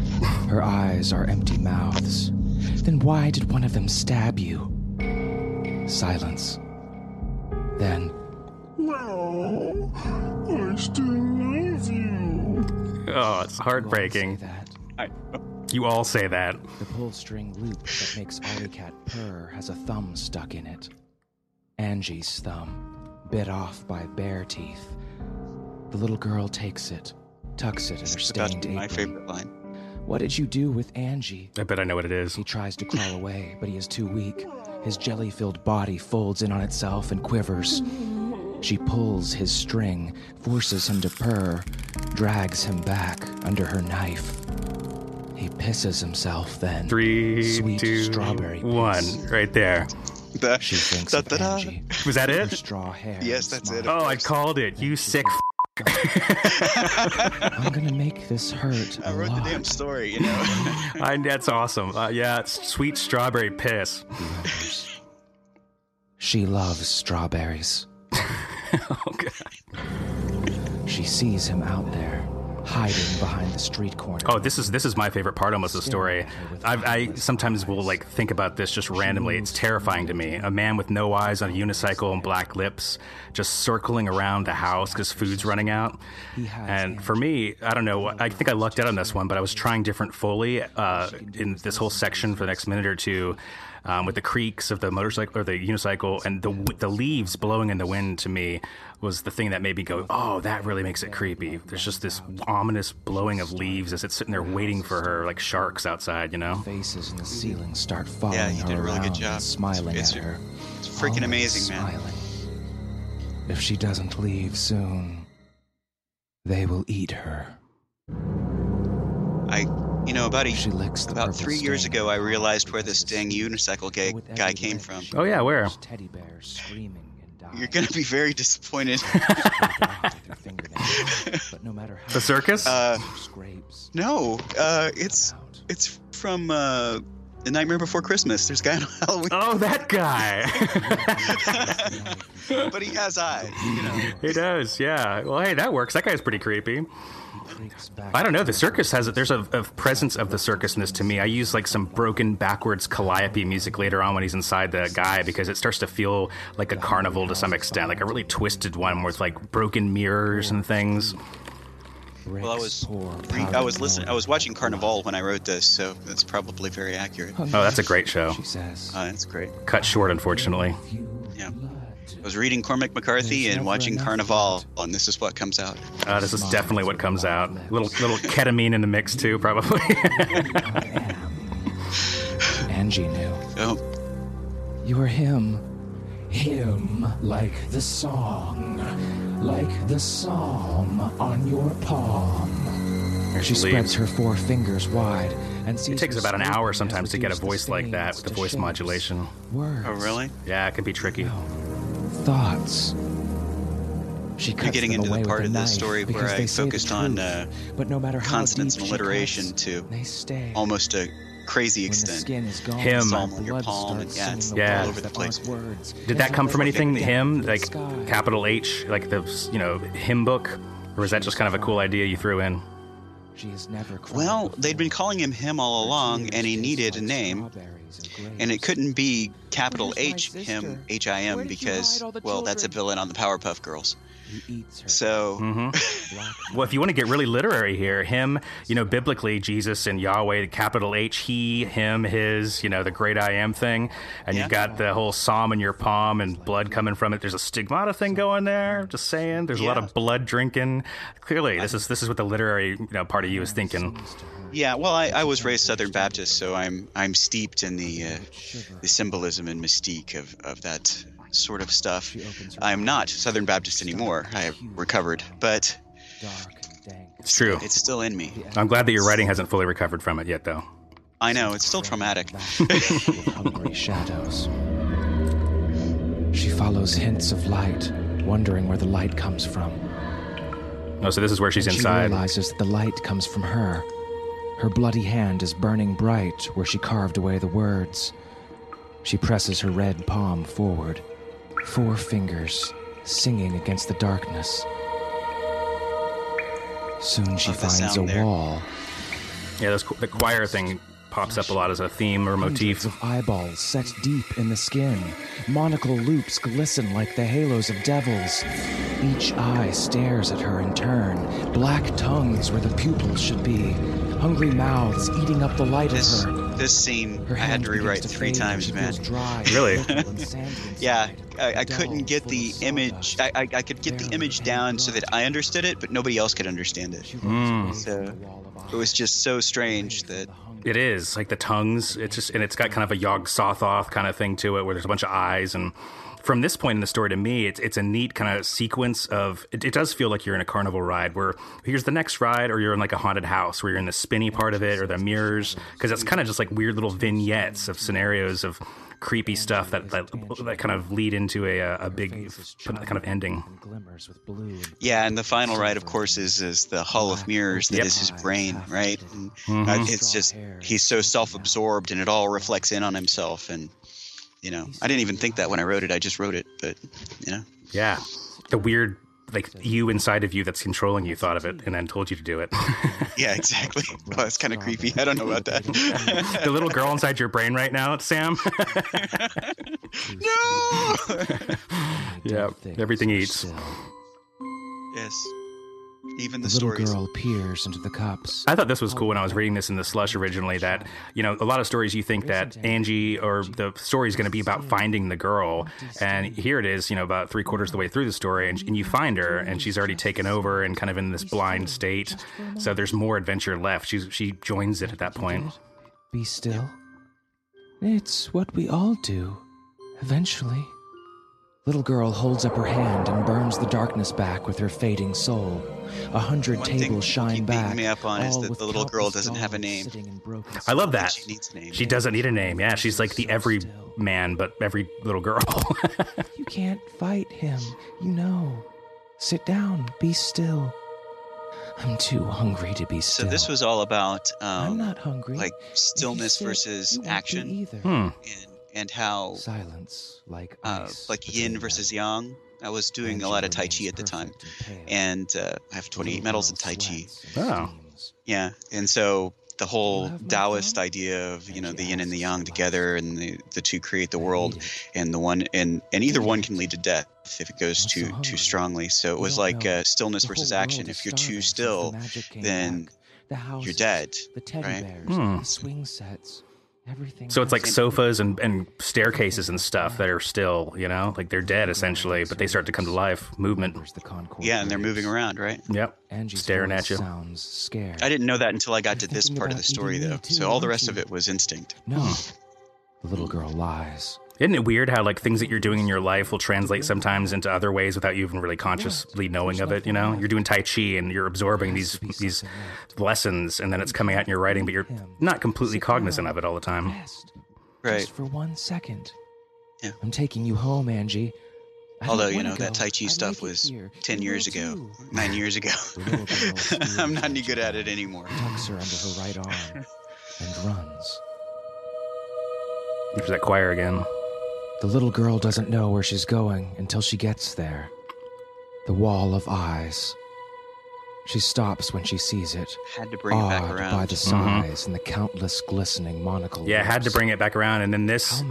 Her eyes are empty mouths. Then why did one of them stab you? Silence. Then... Well, I still love you. Oh, it's heartbreaking. I You all say that. The pull string loop that makes Ollie Cat purr has a thumb stuck in it. Angie's thumb, bit off by bear teeth. The little girl takes it, tucks it in her stained apron. My favorite line. What did you do with Angie? I bet I know what it is. He tries to crawl away, but he is too weak. His jelly-filled body folds in on itself and quivers. She pulls his string, forces him to purr, drags him back under her knife. He pisses himself then. 3, 2, 1, right there. She thinks of Angie. Was that it? Straw hair. Yes, that's it. Oh, I called it. You sick f***. I'm gonna make this hurt. I wrote the damn story, you know. That's awesome. Yeah, sweet strawberry piss. She loves strawberries. Oh God. She sees him out there, hiding behind the street corner. Oh, this is my favorite part almost of the story. I sometimes will like think about this just randomly. It's terrifying to me. A man with no eyes on a unicycle and black lips just circling around the house because food's running out. And for me, I don't know, I think I lucked out on this one, but I was trying different Foley in this whole section for the next minute or two. With the creaks of the motorcycle or the unicycle and the leaves blowing in the wind, to me was the thing that made me go, oh, that really makes it creepy. There's just this ominous blowing of leaves as it's sitting there waiting for her like sharks outside, you know? Faces in the ceiling start following her around. Yeah, you did a really good job. Smiling at her. It's freaking amazing, man. Smiling. If she doesn't leave soon, they will eat her. You know, about 3 years ago, I realized where this dang unicycle guy came from. Oh, yeah, where? You're going to be very disappointed. The circus? No, it's from The Nightmare Before Christmas. There's a guy on Halloween. Oh, that guy. But he has eyes, you know. He does, yeah. Well, hey, that works. That guy's pretty creepy. I don't know. The circus has it. There's a presence of the circusness to me. I use like some broken backwards calliope music later on when he's inside the guy because it starts to feel like a carnival to some extent, like a really twisted one with like broken mirrors and things. Well, I was watching Carnival when I wrote this, so that's probably very accurate. Oh, that's a great show. She says, "That's great." Cut short, unfortunately. Yeah. I was reading Cormac McCarthy and watching Carnival, and this is what comes out. This is definitely what comes out. Little ketamine in the mix, too, probably. Angie knew. Oh. You were him. Him, like the song. Like the psalm on your palm. She spreads her four fingers wide and sees. It takes about an hour sometimes to get a voice like that with the voice modulation. Words. Oh, really? Yeah, it can be tricky. Thoughts. She cuts. You're getting into the part of the story where I focused on consonants and alliteration to almost a crazy extent. Him. Psalm on your palm. And yeah, it's all over the place. Did that come from anything? Him? Like capital H? Like the, you know, hymn book? Or was that just kind of a cool idea you threw in? Well, they'd been calling him all along, and he needed a name. And it couldn't be capital H, him, H-I-M, because, well, that's a villain on the Powerpuff Girls. So, Well, if you want to get really literary here, him, you know, biblically, Jesus and Yahweh, capital H, he, him, his, you know, the great I am thing. And you've got the whole psalm in your palm and blood coming from it. There's a stigmata thing going there. Just saying, there's a lot of blood drinking. Clearly, this is what the literary, you know, part of you is thinking. Yeah, well, I was raised Southern Baptist, so I'm steeped in the symbolism and mystique of that sort of stuff. I'm not Southern Baptist anymore. I have recovered, but it's true. It's still in me. I'm glad that your writing hasn't fully recovered from it yet, though. I know, it's still traumatic. Hungry shadows. She follows hints of light, wondering where the light comes from. Oh, so this is where she's inside. She realizes that the light comes from her. Her bloody hand is burning bright where she carved away the words. She presses her red palm forward, four fingers singing against the darkness. Soon she finds a wall. Yeah, the choir thing pops up a lot as a theme or motif. Hundreds of eyeballs set deep in the skin. Monocle loops glisten like the halos of devils. Each eye stares at her in turn. Black tongues where the pupils should be. hungry mouths eating up the light of her. This scene I had to rewrite three times, man. Really? Yeah, I couldn't get the image. I could get the image down so that I understood it, but nobody else could understand it. So it was just so strange that. It is like the tongues. It's just, and it's got kind of a Yog Sothoth kind of thing to it, where there's a bunch of eyes. And from this point in the story, to me, it's a neat kind of sequence of. It does feel like you're in a carnival ride, where here's the next ride, or you're in like a haunted house, where you're in the spinny part of it, or the mirrors, because it's kind of just like weird little vignettes of scenarios of creepy stuff that kind of lead into a big kind of ending. Yeah, and the final ride, of course, is the Hall of Mirrors that is his brain, right? And it's just, he's so self-absorbed, and it all reflects in on himself, and, you know, I didn't even think that when I wrote it. I just wrote it, but, you know. Yeah, the weird, like, you inside of you that's controlling you thought of it and then told you to do it. Yeah, exactly. Well, that's kind of creepy. I don't know about that. The little girl inside your brain right now, Sam. No! Yeah, everything eats. Yes. Even the stories. Little girl peers into the cups. I thought this was cool when I was reading this in the slush originally, that, you know, a lot of stories you think that Angie or the story is going to be about finding the girl. And here it is, you know, about 3/4 of the way through the story, and you find her, and she's already taken over and kind of in this blind state. So there's more adventure left. She joins it at that point. Be still. It's what we all do, eventually. Little girl holds up her hand and burns the darkness back with her fading soul. 100 tables shine back. One thing beating me up on is that the little girl doesn't have a name. I love that. She needs a name. She doesn't need a name. Yeah, she's like the every man, but every little girl. You can't fight him. You know. Sit down. Be still. I'm too hungry to be still. So this was all about I'm not hungry. Like stillness versus action. And how silence, like ice, like yin versus yang. I was doing a lot of tai chi at the time, and I have 28 medals in tai chi. Wow. Yeah, and so the whole Taoist idea of, you know, the yin and the yang together, and the two create the world, and the one and either one can lead to death if it goes too strongly. So it was like stillness versus action. If you're too still, then you're dead. The teddy bears, the swing sets. So it's like sofas and staircases and stuff that are still, you know, like they're dead essentially, but they start to come to life. Movement. Yeah, and they're moving around, right? Yep. Staring at you. I didn't know that until I got to this part of the story, though. So all the rest of it was instinct. No. The little girl lies. Isn't it weird how, like, things that you're doing in your life will translate sometimes into other ways without you even really consciously knowing of it, you know? You're doing Tai Chi and you're absorbing these lessons, and then it's coming out in your writing, but you're not completely cognizant of it all the time. Right. Just for 1 second. Yeah. I'm taking you home, Angie. Although, you know, that Tai Chi stuff was 10 years ago, 9 years ago. I'm not any good at it anymore. Tucks her under her right arm and runs. There's that choir again. The little girl doesn't know where she's going until she gets there. The wall of eyes. She stops when she sees it. Had to bring it back around. By the size and the countless glistening monocles. Yeah, had to bring it back around. And then this,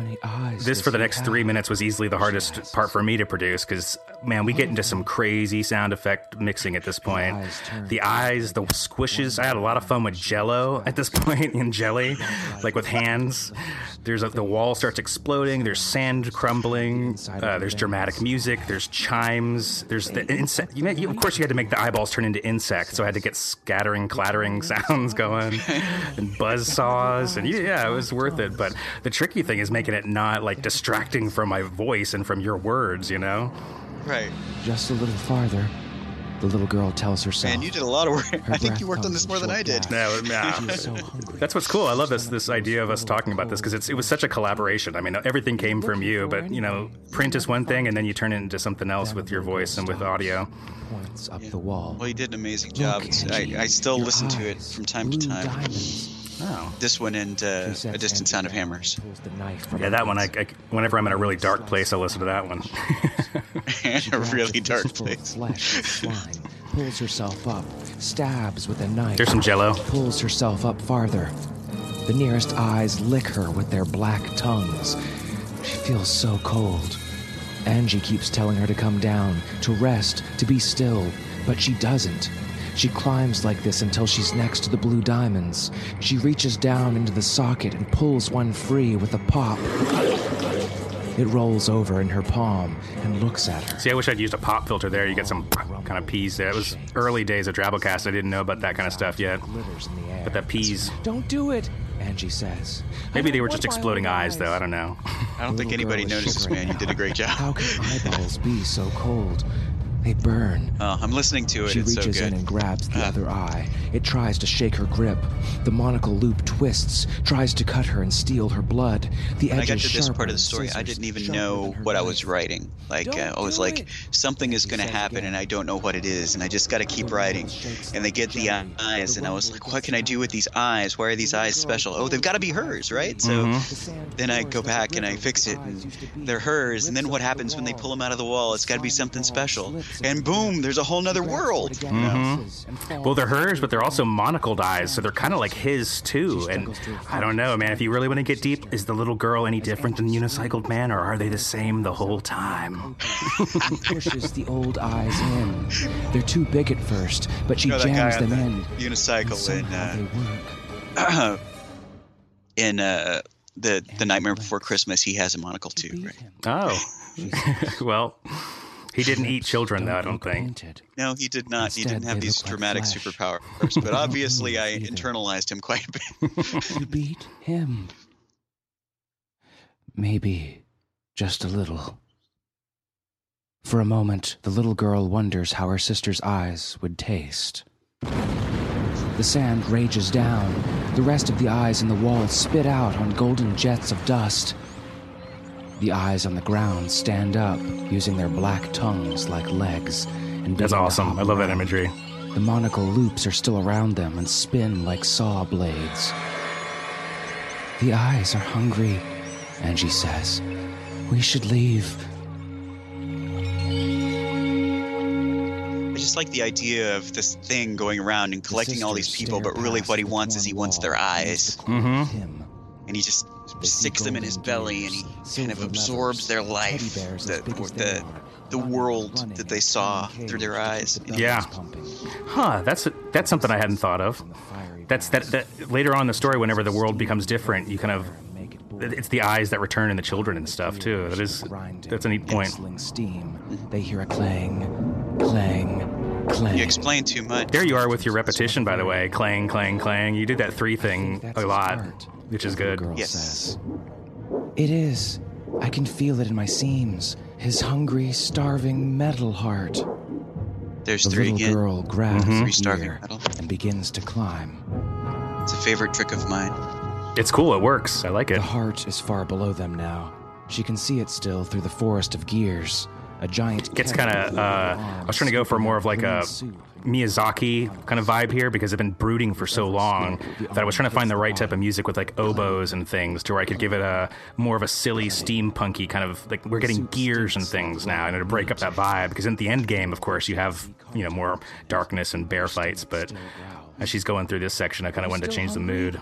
for the next 3 minutes was easily the hardest part for me to produce, because, man, we get into some crazy sound effect mixing at this point. The eyes, the squishes. I had a lot of fun with Jell-O at this point, in jelly, like with hands. There's the wall starts exploding. There's sand crumbling. There's dramatic music. There's chimes. There's the insect. Of course, you had to make the eyeballs turn into insects, so I had to get scattering, clattering sounds going, and buzz saws, and it was worth it. But the tricky thing is making it not like distracting from my voice and from your words, you know. Right. Just a little farther, the little girl tells herself. Man, you did a lot of work. I think you worked on this more than I did. No. That's what's cool. I love this idea of us talking about this, because it was such a collaboration. I mean, everything came from you, but, you know, print is one thing, and then you turn it into something else with your voice and with audio. Points up the wall. Well, you did an amazing job. I still listen to it from time to time. Oh. This one and A Distant Sound of Hammers. Yeah, that one. I whenever I'm in a really dark place, I listen to that one. A really dark place. Pulls herself up, stabs with a knife. There's some Jell-O. Pulls herself up farther. The nearest eyes lick her with their black tongues. She feels so cold. Angie keeps telling her to come down, to rest, to be still, but she doesn't. She climbs like this until she's next to the blue diamonds. She reaches down into the socket and pulls one free with a pop. It rolls over in her palm and looks at her. See, I wish I'd used a pop filter there. You get some kind of peas there. It was early days of Drabblecast. I didn't know about that kind of stuff yet. But that peas. Don't do it, Angie says. Maybe they were just exploding eyes, though. I don't know. I don't think anybody notices, man. You did a great job. How can eyeballs be so cold? They burn. I'm listening to it. She it's reaches so good. In and grabs the other eye. It tries to shake her grip. The monocle loop twists, tries to cut her and steal her blood. The edges I got to this part of the story, I didn't even know what I was writing. Like I was like, something is going to happen, and I don't know what it is, and I just got to keep writing. And they get the eyes, and I was like, what can I do with these eyes? Why are these eyes special? Oh, they've got to be hers, right? So then I go back and I fix it, and they're hers. And then what happens when they pull them out of the wall? It's got to be something special. And boom, there's a whole nother world. Mm-hmm. Well, they're hers, but they're also monocled eyes, so they're kind of like his, too. And I don't know, man, if you really want to get deep, is the little girl any different than the unicycled man, or are they the same the whole time? She pushes the old eyes in. They're too big at first, but she jams them in. Unicycle in the Nightmare Before Christmas, he has a monocle, too, right? Oh. Well... He didn't eat children, though, I don't think. No, he did not. Instead, he didn't have these dramatic superpowers. But obviously, I internalized him quite a bit. You beat him. Maybe just a little. For a moment, the little girl wonders how her sister's eyes would taste. The sand rages down. The rest of the eyes in the wall spit out on golden jets of dust. The eyes on the ground stand up, using their black tongues like legs. And that's awesome. I love that imagery. The monocle loops are still around them and spin like saw blades. The eyes are hungry, Angie says. We should leave. I just like the idea of this thing going around and collecting all these people, but really what he wants is he wants their eyes. Mm-hmm. And he just... sticks them in his belly, and he kind of absorbs their life, the world that they saw through their eyes. Yeah. Huh, that's something I hadn't thought of. That's later on in the story, whenever the world becomes different, you kind of... It's the eyes that return and the children and stuff, too. That's a neat point. They hear a clang, clang, clang. You explain too much. There you are with your repetition, by the way. Clang, clang, clang. You did that three thing a lot. Which is good. Yes. Says. It is. I can feel it in my seams. His hungry, starving metal heart. There's the three again. The little girl grabs and begins to climb. It's a favorite trick of mine. It's cool. It works. I like it. The heart is far below them now. She can see it still through the forest of gears. A giant... Gets kind of... I was trying to go for more of like a... Miyazaki kind of vibe here, because I've been brooding for so long that I was trying to find the right type of music with like oboes and things to where I could give it a more of a silly steampunky kind of, like, we're getting gears and things now, and it'll break up that vibe, because in the end game, of course, you have, you know, more darkness and bear fights, but as she's going through this section, I kind of wanted to change the mood.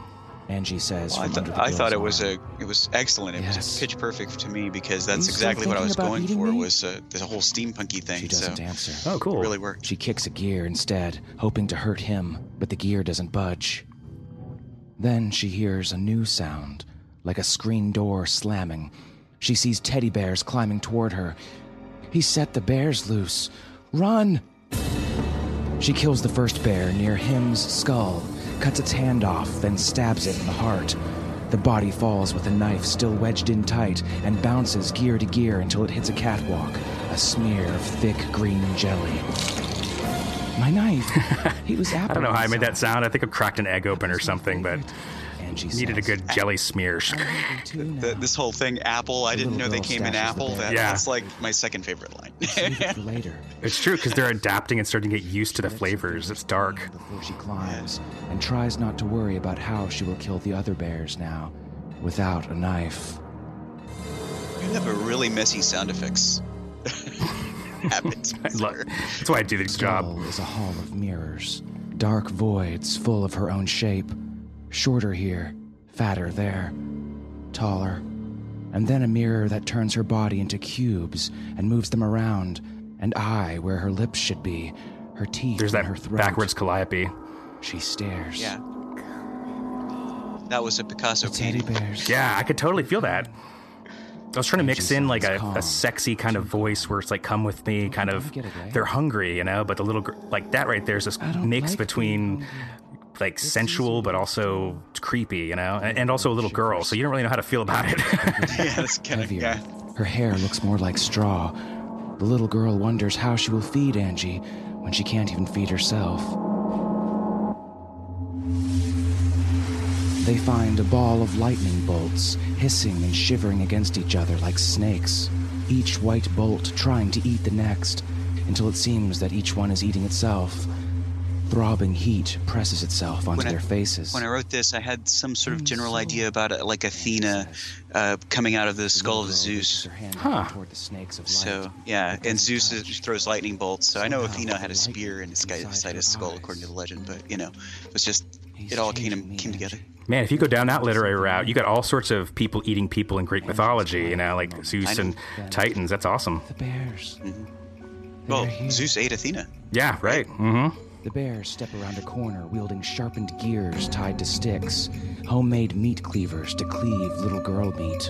Angie says, well, I thought it was excellent. It was pitch perfect to me, because that's exactly what I was going for, was the whole steampunky thing. She doesn't answer. Oh, cool. It really worked. She kicks a gear instead, hoping to hurt him, but the gear doesn't budge. Then she hears a new sound, like a screen door slamming. She sees teddy bears climbing toward her. He set the bears loose. Run! She kills the first bear near him's skull, cuts its hand off, then stabs it in the heart. The body falls with a knife still wedged in tight and bounces gear to gear until it hits a catwalk, a smear of thick green jelly. My knife! He was I don't know how I made that sound. I think I cracked an egg open or something, but... needed a good jelly smear. This whole thing, apple, I didn't know they came in apple. That's like my second favorite line. It's true, because they're adapting and starting to get used to the flavors. It's dark. Before she climbs and tries not to worry about how she will kill the other bears now without a knife. You have a really messy sound effects. Habits. That's why I do this job. Is a hall of mirrors, dark voids full of her own shape. Shorter here, fatter there, taller, and then a mirror that turns her body into cubes and moves them around, an eye where her lips should be, her teeth. There's that her throat. Backwards calliope. She stares. Yeah. That was a Picasso painting. Teddy bears. Yeah, I could totally feel that. I was trying to mix in like a sexy kind of voice where it's like, come with me, kind of, they're hungry, you know, but the little, like that right there is this mix between like sensual, but also creepy, you know, and also a little girl. So you don't really know how to feel about it. Yeah, that's kind of, yeah. Her hair looks more like straw. The little girl wonders how she will feed Angie when she can't even feed herself. They find a ball of lightning bolts, hissing and shivering against each other like snakes, each white bolt trying to eat the next, until it seems that each one is eating itself. Throbbing heat presses itself onto their faces. When I wrote this, I had some sort of general idea about it, like Athena coming out of the skull of Zeus. Huh. So, yeah, and Zeus throws lightning bolts, so I know Athena had a spear in his skull, according to the legend, but, you know, it was just, it all came together. Man, if you go down that literary route, you got all sorts of people eating people in Greek mythology, you know, like Zeus and Titans. That's awesome. The bears. Mm-hmm. Well, Zeus ate Athena. Yeah, right. Mm-hmm. The bears step around a corner, wielding sharpened gears tied to sticks, homemade meat cleavers to cleave little girl meat.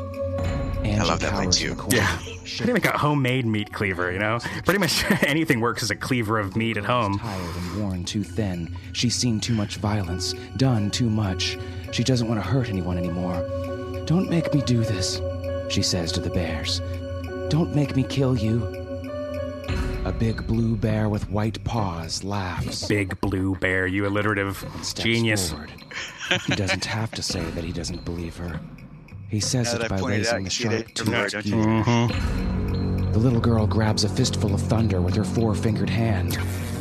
Angie I love that line too. Yeah. Pretty much a homemade meat cleaver, you know? Pretty much anything works as a cleaver of meat at home. Tired and worn too thin. She's seen too much violence, done too much. She doesn't want to hurt anyone anymore. Don't make me do this, she says to the bears. Don't make me kill you. A big blue bear with white paws laughs. Big blue bear, you alliterative genius. Forward. He doesn't have to say that he doesn't believe her. He says it by raising the sharp toothed gear. Mm-hmm. The little girl grabs a fistful of thunder with her four-fingered hand.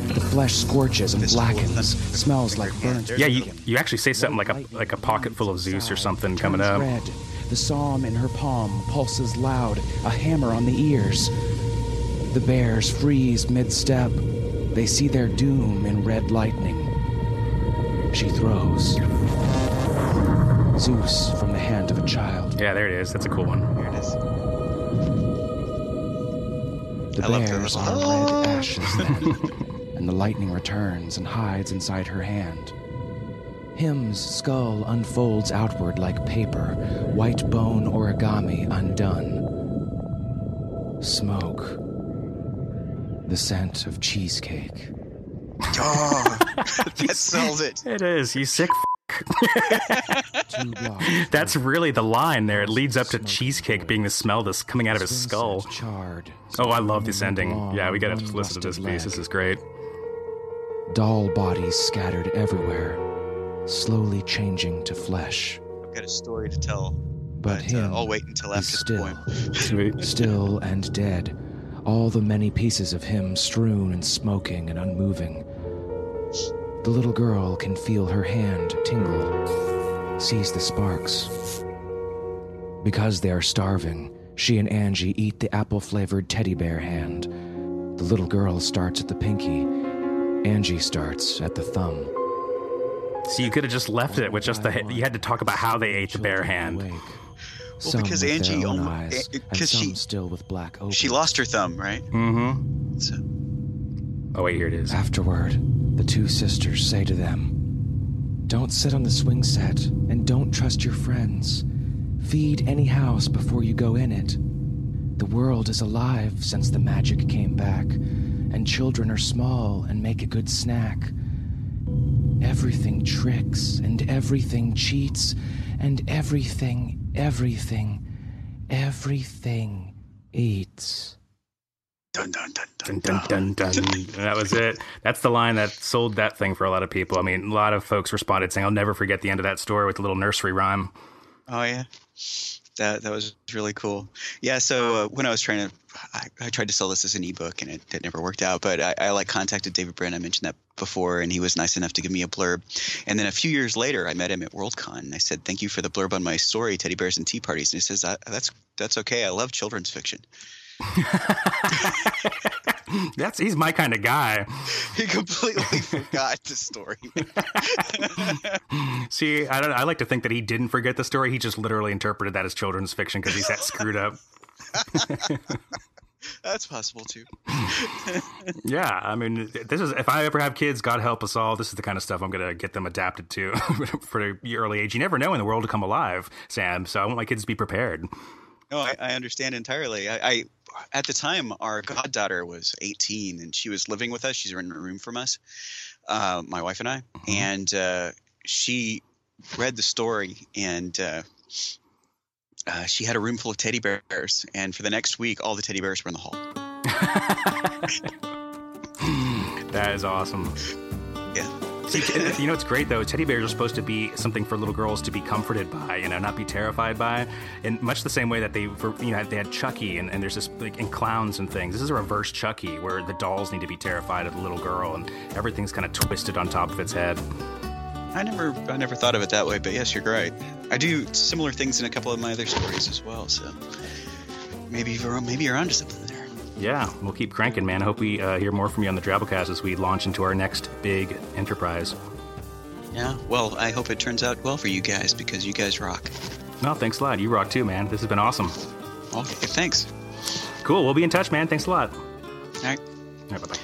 The flesh scorches and blackens, smells like burnt. Yeah, you actually say something like a pocket full of Zeus or something coming up. Red. The psalm in her palm pulses loud, a hammer on the ears. The bears freeze mid-step. They see their doom in red lightning. She throws Zeus from the hand of a child. Yeah, there it is. That's a cool one. Here it is. The bears are red ashes then, and the lightning returns and hides inside her hand. Him's skull unfolds outward like paper, white bone origami undone. Smoke. The scent of cheesecake. Oh, that sells it. It is, you sick f***. That's really the line there. It leads up to cheesecake being the smell that's coming out of his skull. Oh, I love this ending. Yeah, we gotta listen to this piece. This is great. Doll bodies scattered everywhere, slowly changing to flesh. I've got a story to tell, but I'll wait until after the point. Still and dead. All the many pieces of him strewn and smoking and unmoving. The little girl can feel her hand tingle, sees the sparks. Because they are starving, she and Angie eat the apple-flavored teddy bear hand. The little girl starts at the pinky. Angie starts at the thumb. So you could have just left it with just the... You had to talk about how they ate the bear hand. Well, some because Angie, because she still with black open. She lost her thumb, right? Mm-hmm. So. Oh wait, here it is. Afterward, the two sisters say to them, "Don't sit on the swing set, and don't trust your friends. Feed any house before you go in it. The world is alive since the magic came back, and children are small and make a good snack. Everything tricks, and everything cheats, and everything eats." Dun, dun, dun, dun, dun, dun, dun, dun. That was it. That's the line that sold that thing for a lot of people. I mean, a lot of folks responded saying, "I'll never forget the end of that story," with a little nursery rhyme. Oh, yeah. That was really cool. Yeah, so when I was trying to – I tried to sell this as an ebook, and it never worked out. But I contacted David Brin. I mentioned that before, and he was nice enough to give me a blurb. And then a few years later, I met him at Worldcon, and I said, "Thank you for the blurb on my story, Teddy Bears and Tea Parties." And he says, that's okay. I love children's fiction. He's my kind of guy. He completely forgot the story. See, I like to think that he didn't forget the story. He just literally interpreted that as children's fiction because he's that screwed up. That's possible too. Yeah, I mean, this is, if I ever have kids, God help us all, this is the kind of stuff I'm gonna get them adapted to for your early age. You never know when the world will come alive, Sam. So I want my kids to be prepared. No, I understand entirely. I at the time, our goddaughter was 18, and she was living with us. She's renting a room from us, my wife and I, and she read the story, and she had a room full of teddy bears, and for the next week, all the teddy bears were in the hall. That is awesome. Yeah. See, you know, it's great, though. Teddy bears are supposed to be something for little girls to be comforted by, you know, not be terrified by. In much the same way that they had Chucky and there's this, like, and clowns and things. This is a reverse Chucky where the dolls need to be terrified of the little girl and everything's kind of twisted on top of its head. I never thought of it that way, but yes, you're right. I do similar things in a couple of my other stories as well, so maybe you're onto something there. Yeah, we'll keep cranking, man. I hope we hear more from you on the Drabblecast as we launch into our next big enterprise. Yeah, well, I hope it turns out well for you guys because you guys rock. No, thanks a lot. You rock too, man. This has been awesome. Okay, thanks. Cool. We'll be in touch, man. Thanks a lot. All right, bye-bye.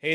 Hey